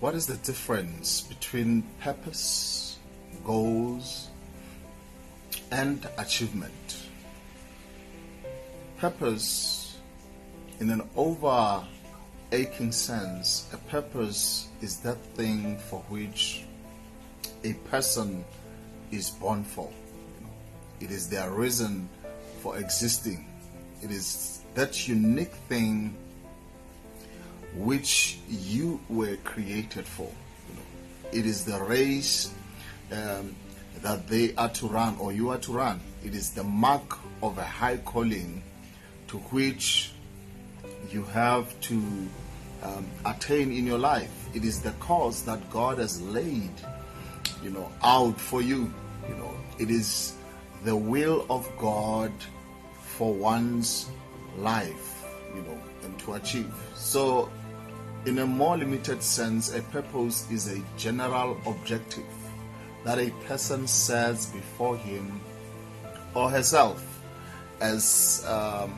What is the difference between purpose, goals, and achievement? Purpose, in an overarching sense, a purpose is that thing for which a person is born for. It is their reason for existing. It is that unique thing which you were created for. It is the race that they are to run, or you are to run. It is the mark of a high calling to which you have to attain in your life. It is the cause that God has laid, out for you. It is the will of God for one's life, and to achieve. So, in a more limited sense, a purpose is a general objective that a person sets before him or herself as a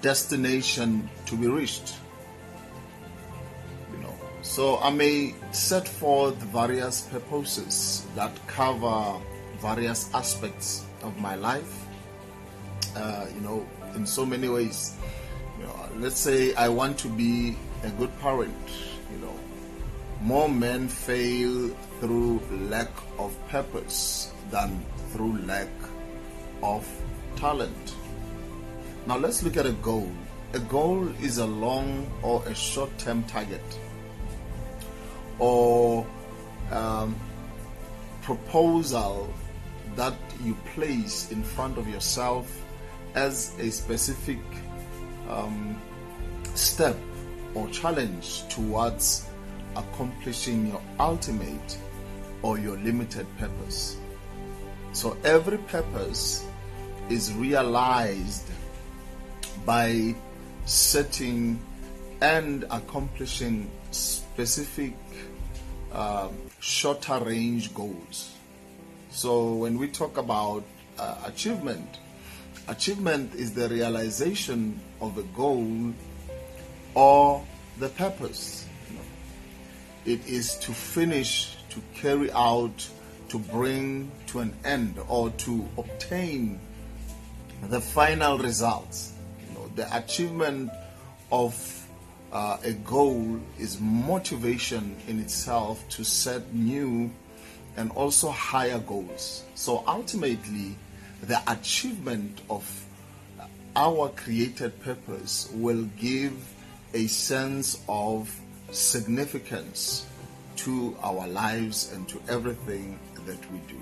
destination to be reached. So I may set forth various purposes that cover various aspects of my life, in so many ways. Let's say I want to be a good parent. More men fail through lack of purpose than through lack of talent. Now let's look at a goal. A goal is a long or a short-term target or proposal that you place in front of yourself as a specific step or challenge towards accomplishing your ultimate or your limited purpose. So every purpose is realized by setting and accomplishing specific shorter range goals. So when we talk about achievement is the realization of a goal or the purpose. It is to finish, to carry out, to bring to an end, or to obtain the final results. The achievement of a goal is motivation in itself to set new and also higher goals. So ultimately, the achievement of our created purpose will give a sense of significance to our lives and to everything that we do.